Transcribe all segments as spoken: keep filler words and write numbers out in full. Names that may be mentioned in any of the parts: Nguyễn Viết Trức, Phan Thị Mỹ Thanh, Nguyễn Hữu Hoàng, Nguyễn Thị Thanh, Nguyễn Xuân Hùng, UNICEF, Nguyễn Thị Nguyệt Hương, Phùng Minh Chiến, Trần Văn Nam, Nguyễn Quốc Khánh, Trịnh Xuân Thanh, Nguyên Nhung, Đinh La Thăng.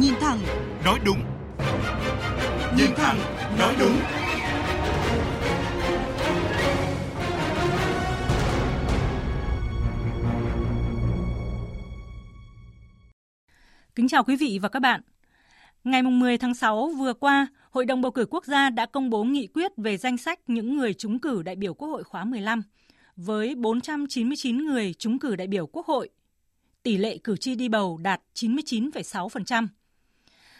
Nhìn thẳng, nói đúng. Nhìn thẳng, nói đúng. Kính chào quý vị và các bạn. Ngày mười tháng sáu vừa qua, Hội đồng Bầu cử Quốc gia đã công bố nghị quyết về danh sách những người trúng cử đại biểu Quốc hội khóa mười lăm với bốn trăm chín mươi chín người trúng cử đại biểu Quốc hội. Tỷ lệ cử tri đi bầu đạt chín mươi chín phẩy sáu phần trăm.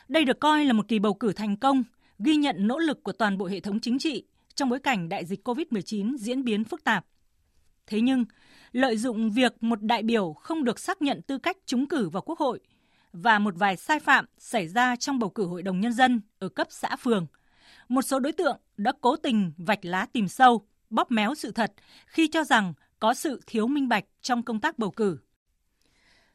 Đây được coi là một kỳ bầu cử thành công, ghi nhận nỗ lực của toàn bộ hệ thống chính trị trong bối cảnh đại dịch cô vít mười chín diễn biến phức tạp. Thế nhưng, lợi dụng việc một đại biểu không được xác nhận tư cách trúng cử vào Quốc hội và một vài sai phạm xảy ra trong bầu cử Hội đồng Nhân dân ở cấp xã phường, một số đối tượng đã cố tình vạch lá tìm sâu, bóp méo sự thật khi cho rằng có sự thiếu minh bạch trong công tác bầu cử.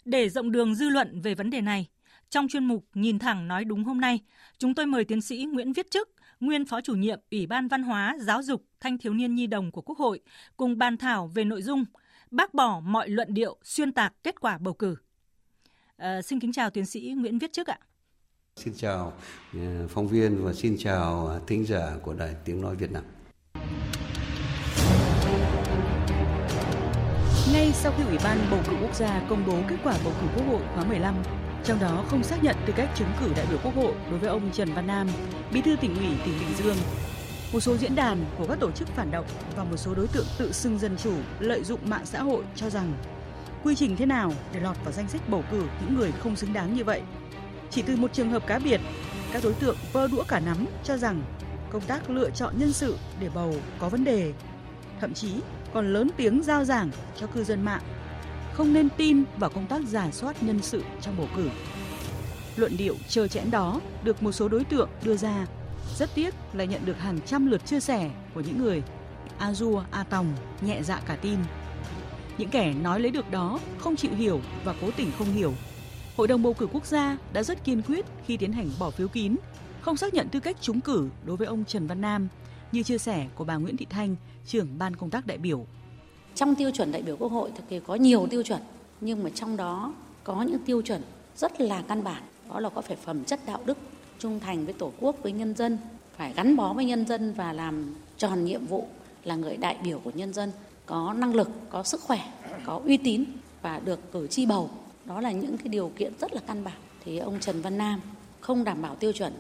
Để rộng đường dư luận về vấn đề này, trong chuyên mục Nhìn thẳng nói đúng hôm nay, chúng tôi mời tiến sĩ Nguyễn Viết Trức, nguyên Phó Chủ nhiệm Ủy ban Văn hóa, Giáo dục, Thanh thiếu niên nhi đồng của Quốc hội cùng bàn thảo về nội dung bác bỏ mọi luận điệu xuyên tạc kết quả bầu cử. À, xin kính chào tiến sĩ Nguyễn Viết Trức ạ. Xin chào phóng viên và xin chào thính giả của Đài Tiếng Nói Việt Nam. Ngay sau khi Ủy ban Bầu cử Quốc gia công bố kết quả bầu cử Quốc hội khóa mười lăm, trong đó không xác nhận tư cách trúng cử đại biểu Quốc hội đối với ông Trần Văn Nam, Bí thư Tỉnh ủy tỉnh Bình Dương, một số diễn đàn của các tổ chức phản động và một số đối tượng tự xưng dân chủ lợi dụng mạng xã hội cho rằng quy trình thế nào để lọt vào danh sách bầu cử những người không xứng đáng như vậy. Chỉ từ một trường hợp cá biệt, các đối tượng vơ đũa cả nắm cho rằng công tác lựa chọn nhân sự để bầu có vấn đề. Thậm chí còn lớn tiếng rao giảng cho cư dân mạng không nên tin vào công tác rà soát nhân sự trong bầu cử. Luận điệu trơ trẽn đó được một số đối tượng đưa ra, rất tiếc là nhận được hàng trăm lượt chia sẻ của những người a dua a tòng, nhẹ dạ cả tin. Những kẻ nói lấy được đó không chịu hiểu và cố tình không hiểu. Hội đồng Bầu cử Quốc gia đã rất kiên quyết khi tiến hành bỏ phiếu kín, không xác nhận tư cách trúng cử đối với ông Trần Văn Nam, như chia sẻ của bà Nguyễn Thị Thanh, trưởng ban công tác đại biểu. Trong tiêu chuẩn đại biểu Quốc hội thì có nhiều tiêu chuẩn, nhưng mà trong đó có những tiêu chuẩn rất là căn bản, đó là có phải phẩm chất đạo đức, trung thành với Tổ quốc, với nhân dân, phải gắn bó với nhân dân và làm tròn nhiệm vụ là người đại biểu của nhân dân, có năng lực, có sức khỏe, có uy tín và được cử tri bầu. Đó là những cái điều kiện rất là căn bản. Thì ông Trần Văn Nam không đảm bảo tiêu chuẩn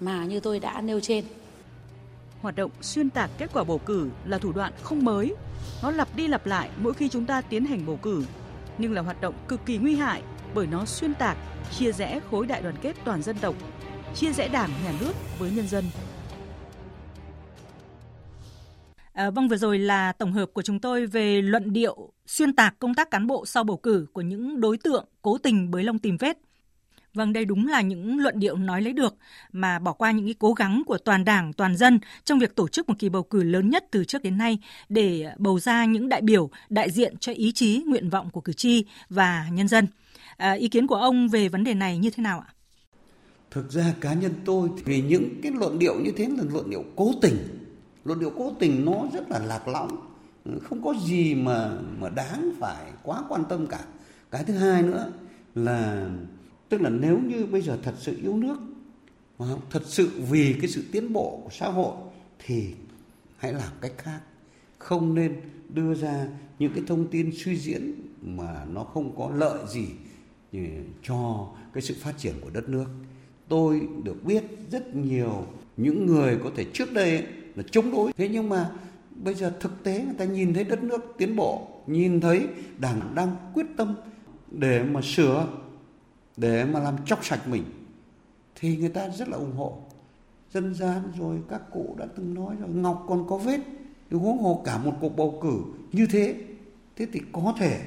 mà như tôi đã nêu trên. Hoạt động xuyên tạc kết quả bầu cử là thủ đoạn không mới. Nó lặp đi lặp lại mỗi khi chúng ta tiến hành bầu cử. Nhưng là hoạt động cực kỳ nguy hại bởi nó xuyên tạc, chia rẽ khối đại đoàn kết toàn dân tộc, chia rẽ Đảng, Nhà nước với nhân dân. À, vâng, vừa rồi là tổng hợp của chúng tôi về luận điệu xuyên tạc công tác cán bộ sau bầu cử của những đối tượng cố tình bới lông tìm vết. Vâng, đây đúng là những luận điệu nói lấy được mà bỏ qua những cái cố gắng của toàn Đảng, toàn dân trong việc tổ chức một kỳ bầu cử lớn nhất từ trước đến nay để bầu ra những đại biểu đại diện cho ý chí, nguyện vọng của cử tri và nhân dân. À, ý kiến của ông về vấn đề này như thế nào ạ? Thực ra cá nhân tôi thì những cái luận điệu như thế là luận điệu cố tình. Luận điệu cố tình nó rất là lạc lõng, không có gì mà, mà đáng phải quá quan tâm cả. Cái thứ hai nữa là... Tức là nếu như bây giờ thật sự yêu nước, thật sự vì cái sự tiến bộ của xã hội thì hãy làm cách khác. Không nên đưa ra những cái thông tin suy diễn mà nó không có lợi gì cho cái sự phát triển của đất nước. Tôi được biết rất nhiều những người có thể trước đây ấy, là chống đối. Thế nhưng mà bây giờ thực tế người ta nhìn thấy đất nước tiến bộ, nhìn thấy Đảng đang quyết tâm để mà sửa, để mà làm chóc sạch mình thì người ta rất là ủng hộ. Dân gian rồi các cụ đã từng nói rồi, ngọc còn có vết, huống hồ cả một cuộc bầu cử như thế. Thế thì có thể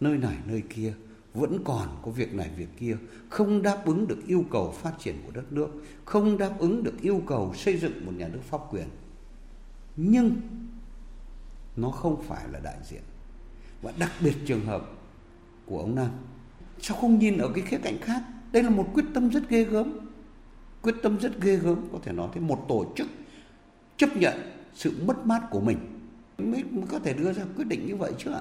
nơi này nơi kia vẫn còn có việc này việc kia không đáp ứng được yêu cầu phát triển của đất nước, không đáp ứng được yêu cầu xây dựng một nhà nước pháp quyền. Nhưng nó không phải là đại diện. Và đặc biệt trường hợp của ông Nam, sao không nhìn ở cái khía cạnh khác? Đây là một quyết tâm rất ghê gớm. Quyết tâm rất ghê gớm, có thể nói thế, một tổ chức chấp nhận sự mất mát của mình mới, mới có thể đưa ra quyết định như vậy chứ ạ.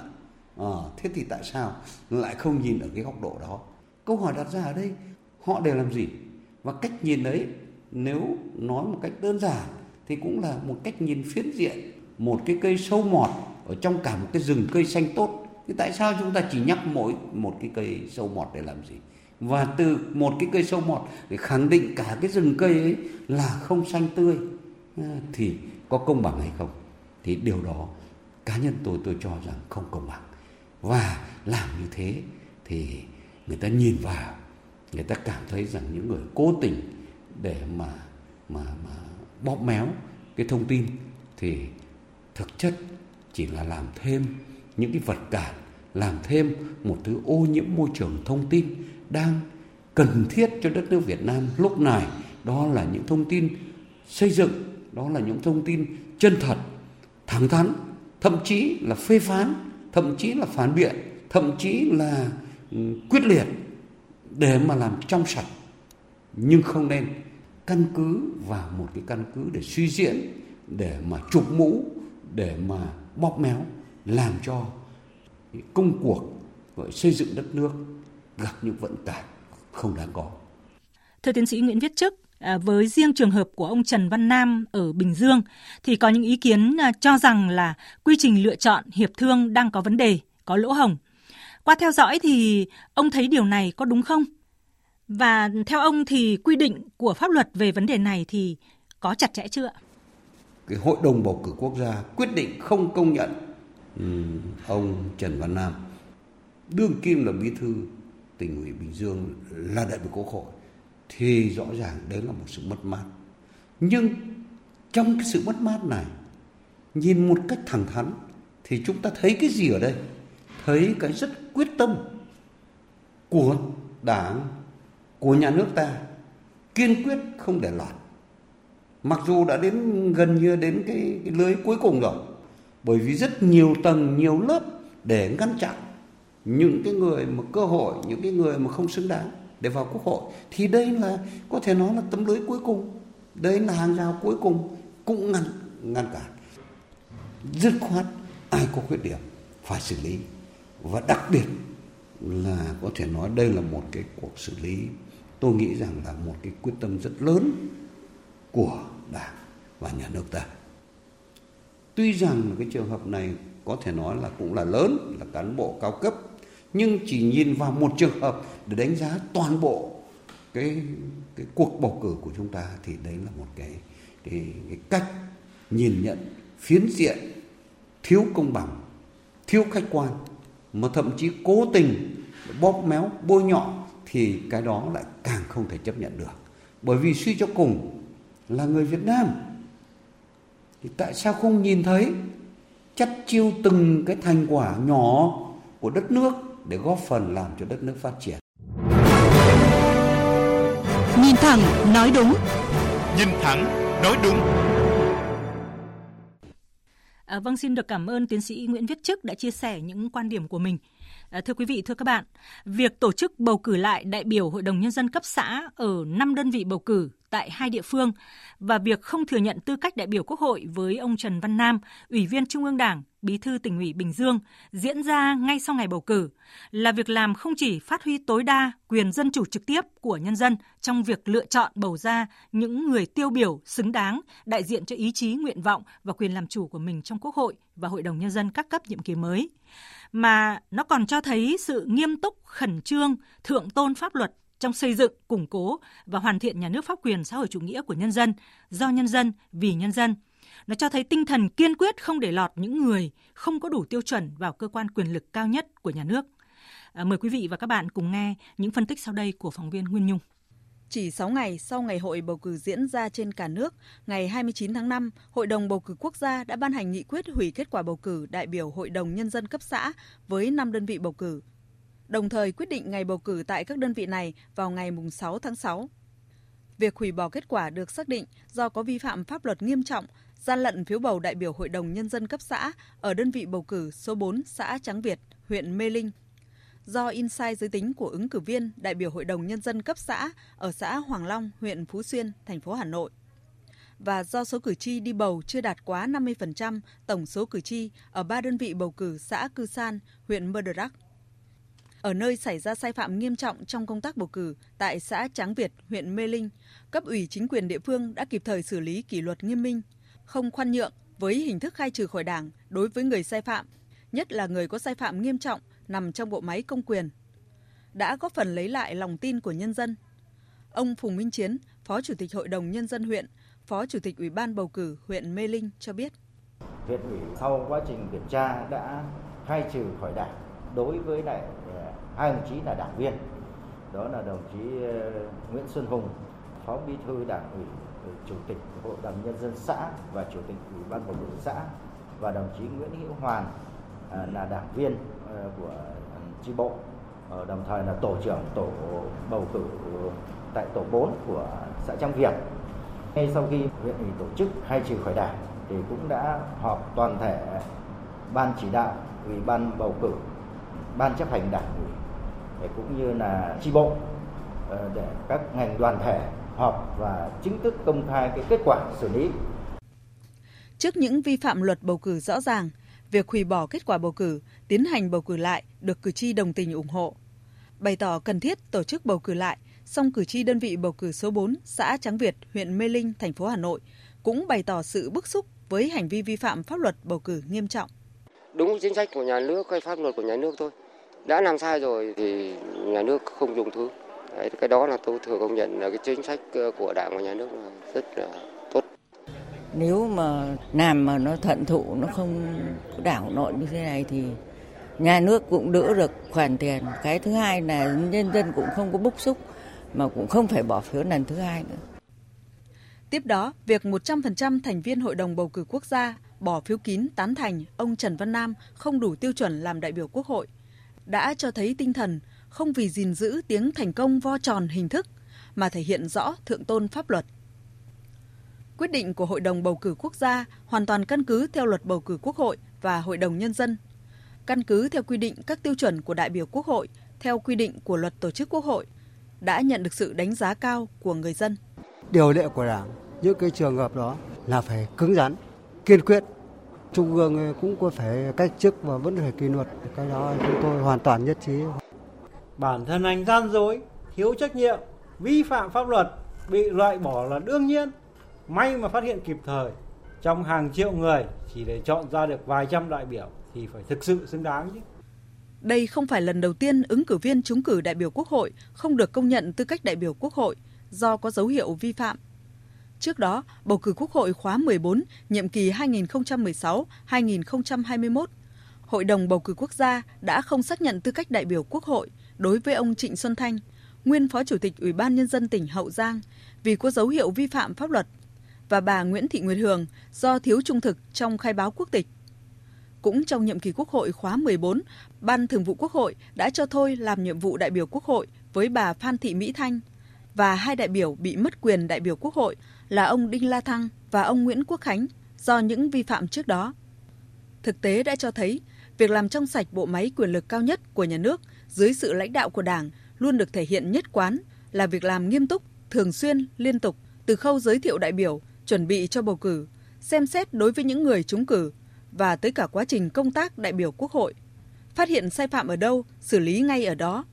À, thế thì tại sao lại không nhìn ở cái góc độ đó? Câu hỏi đặt ra ở đây, họ đều làm gì. Và cách nhìn đấy nếu nói một cách đơn giản thì cũng là một cách nhìn phiến diện, một cái cây sâu mọt ở trong cả một cái rừng cây xanh tốt. Thì tại sao chúng ta chỉ nhắc mỗi một cái cây sâu mọt để làm gì? Và từ một cái cây sâu mọt để khẳng định cả cái rừng cây ấy là không xanh tươi thì có công bằng hay không? Thì điều đó cá nhân tôi tôi cho rằng không công bằng. Và làm như thế thì người ta nhìn vào, người ta cảm thấy rằng những người cố tình để mà mà mà bóp méo cái thông tin thì thực chất chỉ là làm thêm những cái vật cản, làm thêm một thứ ô nhiễm môi trường thông tin đang cần thiết cho đất nước Việt Nam lúc này. Đó là những thông tin xây dựng, đó là những thông tin chân thật, thẳng thắn, thậm chí là phê phán, thậm chí là phản biện, thậm chí là quyết liệt để mà làm trong sạch. Nhưng không nên căn cứ vào một cái căn cứ để suy diễn, để mà chụp mũ, để mà bóp méo, làm cho công cuộc gọi xây dựng đất nước gặp những vận tải không đáng có. Thưa tiến sĩ Nguyễn Viết Trức, với riêng trường hợp của ông Trần Văn Nam ở Bình Dương thì có những ý kiến cho rằng là quy trình lựa chọn hiệp thương đang có vấn đề, có lỗ hổng. Qua theo dõi thì ông thấy điều này có đúng không? Và theo ông thì quy định của pháp luật về vấn đề này thì có chặt chẽ chưa? Cái Hội đồng Bầu cử Quốc gia quyết định không công nhận ừ, ông Trần Văn Nam, đương kim là bí thư tỉnh ủy Bình Dương, là đại biểu Quốc hội, thì rõ ràng đấy là một sự mất mát. Nhưng trong cái sự mất mát này, nhìn một cách thẳng thắn thì chúng ta thấy cái gì ở đây? Thấy cái rất quyết tâm của Đảng, của nhà nước ta, kiên quyết không để lọt. Mặc dù đã đến gần như đến cái, cái lưới cuối cùng rồi, bởi vì rất nhiều tầng, nhiều lớp để ngăn chặn những cái người mà cơ hội, những cái người mà không xứng đáng để vào Quốc hội. Thì đây là có thể nói là tấm lưới cuối cùng, đây là hàng rào cuối cùng cũng ngăn ngăn cản. Dứt khoát ai có khuyết điểm phải xử lý, và đặc biệt là có thể nói đây là một cái cuộc xử lý tôi nghĩ rằng là một cái quyết tâm rất lớn của Đảng và nhà nước ta. Tuy rằng cái trường hợp này có thể nói là cũng là lớn, là cán bộ cao cấp, nhưng chỉ nhìn vào một trường hợp để đánh giá toàn bộ cái cái cuộc bầu cử của chúng ta thì đấy là một cái cái, cái cách nhìn nhận phiến diện, thiếu công bằng, thiếu khách quan, mà thậm chí cố tình bóp méo, bôi nhọ, thì cái đó lại càng không thể chấp nhận được. Bởi vì suy cho cùng là người Việt Nam thì tại sao không nhìn thấy, chắt chiu từng cái thành quả nhỏ của đất nước để góp phần làm cho đất nước phát triển. Nhìn thẳng, nói đúng. Nhìn thẳng, nói đúng. À, vâng, xin được cảm ơn tiến sĩ Nguyễn Viết Trức đã chia sẻ những quan điểm của mình. À, thưa quý vị, thưa các bạn, việc tổ chức bầu cử lại đại biểu Hội đồng Nhân dân cấp xã ở năm đơn vị bầu cử tại hai địa phương và việc không thừa nhận tư cách đại biểu Quốc hội với ông Trần Văn Nam, Ủy viên Trung ương Đảng, Bí thư tỉnh ủy Bình Dương, diễn ra ngay sau ngày bầu cử là việc làm không chỉ phát huy tối đa quyền dân chủ trực tiếp của nhân dân trong việc lựa chọn bầu ra những người tiêu biểu xứng đáng, đại diện cho ý chí, nguyện vọng và quyền làm chủ của mình trong Quốc hội và Hội đồng Nhân dân các cấp nhiệm kỳ mới, mà nó còn cho thấy sự nghiêm túc, khẩn trương, thượng tôn pháp luật trong xây dựng, củng cố và hoàn thiện nhà nước pháp quyền xã hội chủ nghĩa của nhân dân, do nhân dân, vì nhân dân. Nó cho thấy tinh thần kiên quyết không để lọt những người không có đủ tiêu chuẩn vào cơ quan quyền lực cao nhất của nhà nước. À, mời quý vị và các bạn cùng nghe những phân tích sau đây của phóng viên Nguyên Nhung. Chỉ sáu ngày sau ngày hội bầu cử diễn ra trên cả nước, ngày hai mươi chín tháng năm, Hội đồng Bầu cử Quốc gia đã ban hành nghị quyết hủy kết quả bầu cử đại biểu Hội đồng Nhân dân cấp xã với năm đơn vị bầu cử, đồng thời quyết định ngày bầu cử tại các đơn vị này vào ngày sáu tháng sáu. Việc hủy bỏ kết quả được xác định do có vi phạm pháp luật nghiêm trọng, gian lận phiếu bầu đại biểu Hội đồng Nhân dân cấp xã ở đơn vị bầu cử số bốn xã Tráng Việt, huyện Mê Linh. Do in sai giới tính của ứng cử viên đại biểu Hội đồng Nhân dân cấp xã ở xã Hoàng Long, huyện Phú Xuyên, thành phố Hà Nội. Và do số cử tri đi bầu chưa đạt quá năm mươi phần trăm tổng số cử tri ở ba đơn vị bầu cử xã Cư San, huyện Mơ Đờ Rắc. Ở nơi xảy ra sai phạm nghiêm trọng trong công tác bầu cử tại xã Tráng Việt, huyện Mê Linh, cấp ủy chính quyền địa phương đã kịp thời xử lý kỷ luật nghiêm minh, không khoan nhượng với hình thức khai trừ khỏi đảng đối với người sai phạm, nhất là người có sai phạm nghiêm trọng nằm trong bộ máy công quyền, đã góp phần lấy lại lòng tin của nhân dân. Ông Phùng Minh Chiến, Phó Chủ tịch Hội đồng Nhân dân huyện, Phó Chủ tịch Ủy ban Bầu cử huyện Mê Linh cho biết. Huyện ủy sau quá trình kiểm tra đã khai trừ khỏi đảng đối với lại hai đồng chí là đảng viên, đó là đồng chí Nguyễn Xuân Hùng, Phó Bí thư Đảng ủy, Chủ tịch Hội đồng Nhân dân xã và Chủ tịch Ủy ban Bầu cử xã, và đồng chí Nguyễn Hữu Hoàng là đảng viên của chi bộ, đồng thời là tổ trưởng tổ bầu cử tại tổ bốn của xã Tráng Việt. Ngay sau khi huyện ủy tổ chức khai trừ khỏi đảng thì cũng đã họp toàn thể ban chỉ đạo, ủy ban bầu cử, ban chấp hành đảng ủy cũng như là chi bộ để các ngành đoàn thể họp và chính thức công khai cái kết quả xử lý. Trước những vi phạm luật bầu cử rõ ràng, việc hủy bỏ kết quả bầu cử, tiến hành bầu cử lại được cử tri đồng tình ủng hộ. Bày tỏ cần thiết tổ chức bầu cử lại, song cử tri đơn vị bầu cử số bốn, xã Tráng Việt, huyện Mê Linh, thành phố Hà Nội cũng bày tỏ sự bức xúc với hành vi vi phạm pháp luật bầu cử nghiêm trọng. Đúng chính sách của nhà nước, cái pháp luật của nhà nước thôi. Đã làm sai rồi thì nhà nước không dung thứ. Đấy, cái đó là tôi thừa công nhận là cái chính sách của Đảng và nhà nước rất là tốt. Nếu mà làm mà nó thận thụ, nó không đảo nội như thế này thì nhà nước cũng đỡ được khoản tiền. Cái thứ hai là nhân dân cũng không có bức xúc mà cũng không phải bỏ phiếu lần thứ hai nữa. Tiếp đó, việc một trăm phần trăm thành viên Hội đồng Bầu cử Quốc gia bỏ phiếu kín tán thành ông Trần Văn Nam không đủ tiêu chuẩn làm đại biểu Quốc hội đã cho thấy tinh thần không vì gìn giữ tiếng thành công vo tròn hình thức mà thể hiện rõ thượng tôn pháp luật. Quyết định của Hội đồng Bầu cử Quốc gia hoàn toàn căn cứ theo Luật Bầu cử Quốc hội và Hội đồng Nhân dân, căn cứ theo quy định các tiêu chuẩn của đại biểu Quốc hội, theo quy định của Luật Tổ chức Quốc hội, đã nhận được sự đánh giá cao của người dân. Điều lệ của Đảng, những cái trường hợp đó là phải cứng rắn, kiên quyết. Trung ương cũng có phải cách chức và vẫn phải kỷ luật. Cái đó chúng tôi hoàn toàn nhất trí. Bản thân anh gian dối, thiếu trách nhiệm, vi phạm pháp luật, bị loại bỏ là đương nhiên. May mà phát hiện kịp thời, trong hàng triệu người chỉ để chọn ra được vài trăm đại biểu thì phải thực sự xứng đáng chứ. Đây không phải lần đầu tiên ứng cử viên trúng cử đại biểu Quốc hội không được công nhận tư cách đại biểu Quốc hội do có dấu hiệu vi phạm. Trước đó, bầu cử Quốc hội khóa mười bốn, nhiệm kỳ hai nghìn không trăm mười sáu đến hai nghìn không trăm hai mươi mốt, Hội đồng Bầu cử Quốc gia đã không xác nhận tư cách đại biểu Quốc hội đối với ông Trịnh Xuân Thanh, nguyên Phó Chủ tịch Ủy ban Nhân dân tỉnh Hậu Giang vì có dấu hiệu vi phạm pháp luật, và bà Nguyễn Thị Nguyệt Hương do thiếu trung thực trong khai báo quốc tịch. Cũng trong nhiệm kỳ Quốc hội khóa mười bốn, Ban Thường vụ Quốc hội đã cho thôi làm nhiệm vụ đại biểu Quốc hội với bà Phan Thị Mỹ Thanh và hai đại biểu bị mất quyền đại biểu Quốc hội là ông Đinh La Thăng và ông Nguyễn Quốc Khánh do những vi phạm trước đó. Thực tế đã cho thấy, việc làm trong sạch bộ máy quyền lực cao nhất của nhà nước dưới sự lãnh đạo của Đảng luôn được thể hiện nhất quán là việc làm nghiêm túc, thường xuyên, liên tục, từ khâu giới thiệu đại biểu, chuẩn bị cho bầu cử, xem xét đối với những người trúng cử và tới cả quá trình công tác đại biểu Quốc hội. Phát hiện sai phạm ở đâu, xử lý ngay ở đó.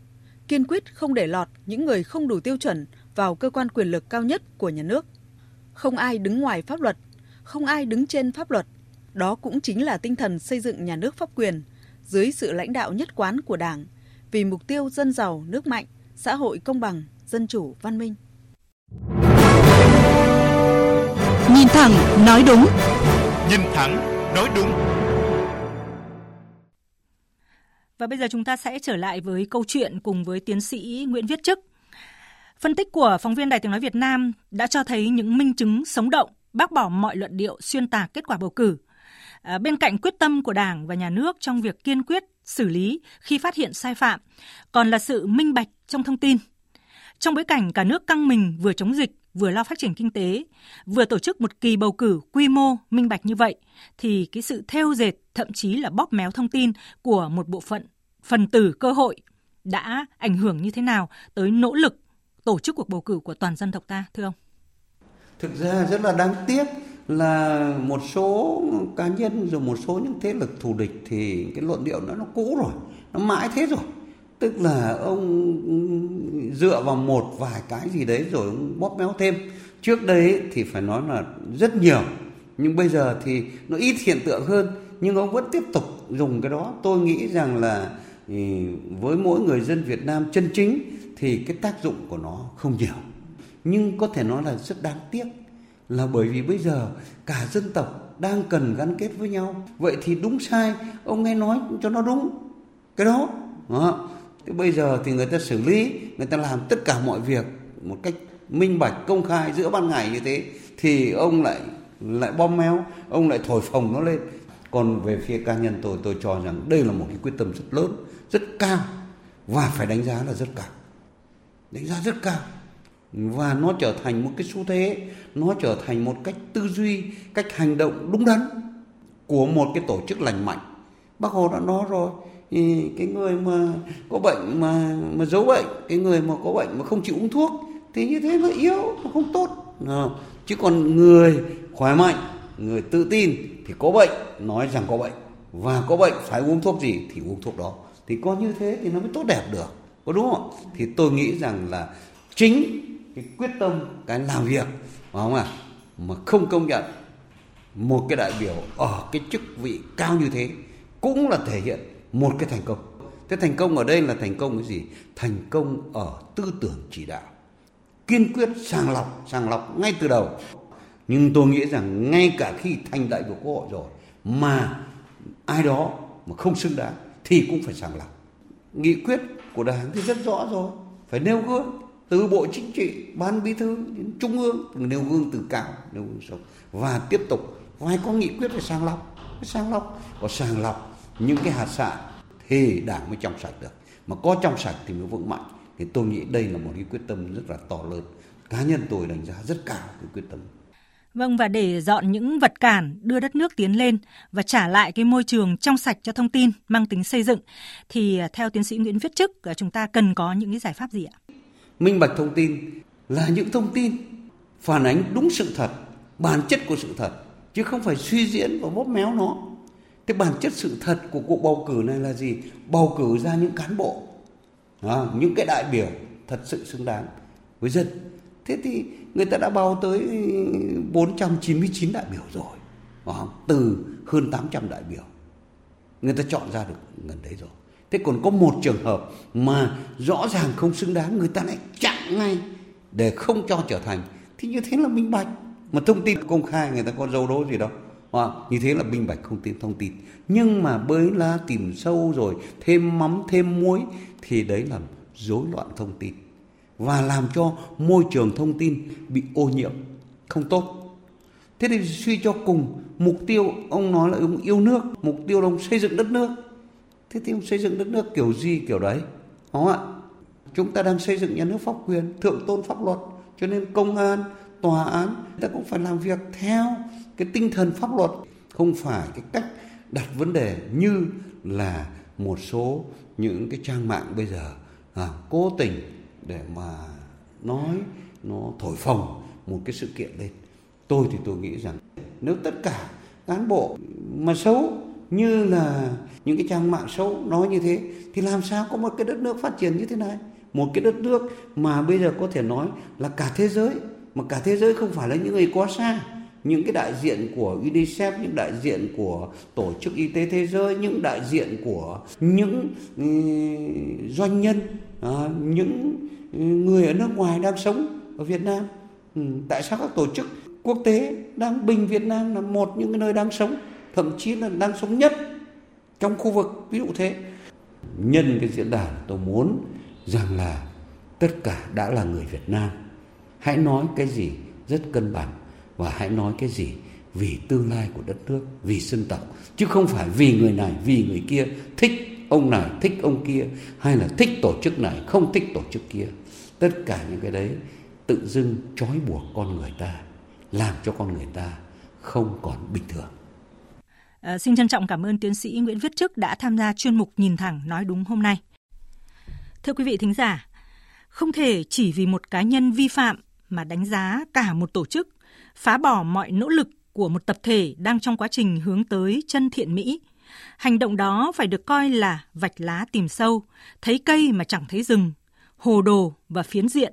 Kiên quyết không để lọt những người không đủ tiêu chuẩn vào cơ quan quyền lực cao nhất của nhà nước. Không ai đứng ngoài pháp luật, không ai đứng trên pháp luật. Đó cũng chính là tinh thần xây dựng nhà nước pháp quyền dưới sự lãnh đạo nhất quán của Đảng vì mục tiêu dân giàu, nước mạnh, xã hội công bằng, dân chủ, văn minh. Nhìn thẳng, nói đúng. Nhìn thẳng, nói đúng. Và bây giờ chúng ta sẽ trở lại với câu chuyện cùng với tiến sĩ Nguyễn Viết Trức. Phân tích của phóng viên Đài Tiếng Nói Việt Nam đã cho thấy những minh chứng sống động, bác bỏ mọi luận điệu xuyên tạc kết quả bầu cử. À, bên cạnh quyết tâm của Đảng và nhà nước trong việc kiên quyết xử lý khi phát hiện sai phạm, còn là sự minh bạch trong thông tin. Trong bối cảnh cả nước căng mình vừa chống dịch, vừa lo phát triển kinh tế, vừa tổ chức một kỳ bầu cử quy mô minh bạch như vậy, thì cái sự thêu dệt, thậm chí là bóp méo thông tin của một bộ phận phần tử cơ hội đã ảnh hưởng như thế nào tới nỗ lực tổ chức cuộc bầu cử của toàn dân tộc ta, thưa ông? Thực ra rất là đáng tiếc là một số cá nhân rồi một số những thế lực thù địch thì cái luận điệu đó nó cũ rồi, nó mãi thế rồi. Tức là ông dựa vào một vài cái gì đấy rồi ông bóp méo thêm. Trước đây thì phải nói là rất nhiều, nhưng bây giờ thì nó ít hiện tượng hơn, nhưng ông vẫn tiếp tục dùng cái đó. Tôi nghĩ rằng là với mỗi người dân Việt Nam chân chính thì cái tác dụng của nó không nhiều. Nhưng có thể nói là rất đáng tiếc, là bởi vì bây giờ cả dân tộc đang cần gắn kết với nhau. Vậy thì đúng sai, ông nghe nói cho nó đúng cái đó. Đó. Thế bây giờ thì người ta xử lý, người ta làm tất cả mọi việc một cách minh bạch, công khai giữa ban ngày như thế, thì ông lại lại bom méo, ông lại thổi phồng nó lên. Còn về phía cá nhân tôi, tôi cho rằng đây là một cái quyết tâm rất lớn, rất cao, và phải đánh giá là rất cao. Đánh giá rất cao. Và nó trở thành một cái xu thế, nó trở thành một cách tư duy, cách hành động đúng đắn của một cái tổ chức lành mạnh. Bác Hồ đã nói rồi, cái người mà có bệnh mà, mà giấu bệnh, cái người mà có bệnh mà không chịu uống thuốc, thì như thế nó yếu, nó không tốt. Chứ còn người khỏe mạnh, người tự tin thì có bệnh nói rằng có bệnh, và có bệnh phải uống thuốc gì thì uống thuốc đó. Thì có như thế thì nó mới tốt đẹp được, có đúng không? Thì tôi nghĩ rằng là chính cái quyết tâm, cái làm việc, phải không ạ, mà không công nhận một cái đại biểu ở cái chức vị cao như thế cũng là thể hiện một cái thành công. Thế thành công ở đây là thành công cái gì? Thành công ở tư tưởng chỉ đạo, kiên quyết sàng lọc, sàng lọc ngay từ đầu. Nhưng tôi nghĩ rằng ngay cả khi thành đại biểu quốc hội rồi mà ai đó mà không xứng đáng thì cũng phải sàng lọc. Nghị quyết của Đảng thì rất rõ rồi, phải nêu gương từ Bộ Chính trị, Ban Bí thư đến Trung ương, nêu gương từ cao, nêu gương sâu, và tiếp tục phải có nghị quyết phải sàng lọc, phải sàng lọc, có sàng lọc những cái hạt sạn thì Đảng mới trong sạch được, mà có trong sạch thì mới vững mạnh. Thì tôi nghĩ đây là một cái quyết tâm rất là to lớn. Cá nhân tôi đánh giá rất cao cái quyết tâm. Vâng, và để dọn những vật cản, đưa đất nước tiến lên và trả lại cái môi trường trong sạch cho thông tin mang tính xây dựng, thì theo tiến sĩ Nguyễn Viết Trức, chúng ta cần có những cái giải pháp gì ạ? Minh bạch thông tin là những thông tin phản ánh đúng sự thật, bản chất của sự thật, chứ không phải suy diễn và bóp méo nó. Thế bản chất sự thật của cuộc bầu cử này là gì? Bầu cử ra những cán bộ, à, những cái đại biểu thật sự xứng đáng với dân. Thế thì người ta đã bầu tới bốn trăm chín mươi chín đại biểu rồi, à, từ hơn tám trăm đại biểu người ta chọn ra được gần đấy rồi. Thế còn có một trường hợp mà rõ ràng không xứng đáng, người ta lại chặn ngay để không cho trở thành. Thì như thế là minh bạch, mà thông tin công khai, người ta có dấu đố gì đâu. À, như thế là minh bạch không tin thông tin. Nhưng mà bới lá tìm sâu rồi thêm mắm thêm muối thì đấy là rối loạn thông tin, và làm cho môi trường thông tin bị ô nhiễm không tốt. Thế thì suy cho cùng, mục tiêu ông nói là ông yêu nước, mục tiêu ông xây dựng đất nước. Thế thì ông xây dựng đất nước kiểu gì kiểu đấy, đúng không ạ? Chúng ta đang xây dựng nhà nước pháp quyền, thượng tôn pháp luật, cho nên công an, tòa án, người ta cũng phải làm việc theo cái tinh thần pháp luật, không phải cái cách đặt vấn đề như là một số những cái trang mạng bây giờ à, cố tình để mà nói, nó thổi phồng một cái sự kiện lên. Tôi thì tôi nghĩ rằng nếu tất cả cán bộ mà xấu như là những cái trang mạng xấu nói như thế thì làm sao có một cái đất nước phát triển như thế này. Một cái đất nước mà bây giờ có thể nói là cả thế giới, mà cả thế giới không phải là những người quá xa, những cái đại diện của UNICEF, những đại diện của Tổ chức Y tế Thế giới, những đại diện của những uh, doanh nhân, uh, những người ở nước ngoài đang sống ở Việt Nam. Ừ, tại sao các tổ chức quốc tế đang bình Việt Nam là một những cái nơi đang sống, thậm chí là đang sống nhất trong khu vực, ví dụ thế. Nhân cái diễn đàn, tôi muốn rằng là tất cả đã là người Việt Nam, hãy nói cái gì rất cân bằng, và hãy nói cái gì vì tương lai của đất nước, vì dân tộc, chứ không phải vì người này, vì người kia, thích ông này, thích ông kia, hay là thích tổ chức này, không thích tổ chức kia. Tất cả những cái đấy tự dưng trói buộc con người ta, làm cho con người ta không còn bình thường. À, xin trân trọng cảm ơn tiến sĩ Nguyễn Viết Trức đã tham gia chuyên mục Nhìn thẳng nói đúng hôm nay. Thưa quý vị thính giả, không thể chỉ vì một cá nhân vi phạm mà đánh giá cả một tổ chức, phá bỏ mọi nỗ lực của một tập thể đang trong quá trình hướng tới chân thiện mỹ, Hành động đó phải được coi là vạch lá tìm sâu, thấy cây mà chẳng thấy rừng, hồ đồ và phiến diện.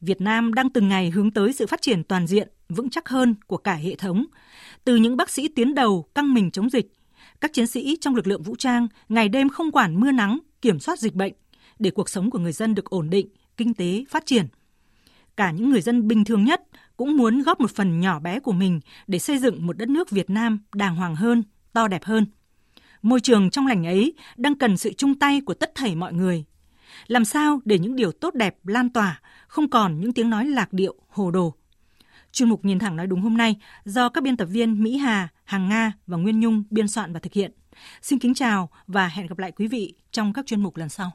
Việt Nam đang từng ngày hướng tới sự phát triển toàn diện, vững chắc hơn của cả hệ thống. Từ những bác sĩ tuyến đầu căng mình chống dịch, các chiến sĩ trong lực lượng vũ trang ngày đêm không quản mưa nắng, kiểm soát dịch bệnh, để cuộc sống của người dân được ổn định, kinh tế phát triển. Cả những người dân bình thường nhất cũng muốn góp một phần nhỏ bé của mình để xây dựng một đất nước Việt Nam đàng hoàng hơn, to đẹp hơn. Môi trường trong lành ấy đang cần sự chung tay của tất thảy mọi người. Làm sao để những điều tốt đẹp lan tỏa, không còn những tiếng nói lạc điệu, hồ đồ. Chuyên mục Nhìn thẳng nói đúng hôm nay do các biên tập viên Mỹ Hà, Hằng Nga và Nguyên Nhung biên soạn và thực hiện. Xin kính chào và hẹn gặp lại quý vị trong các chuyên mục lần sau.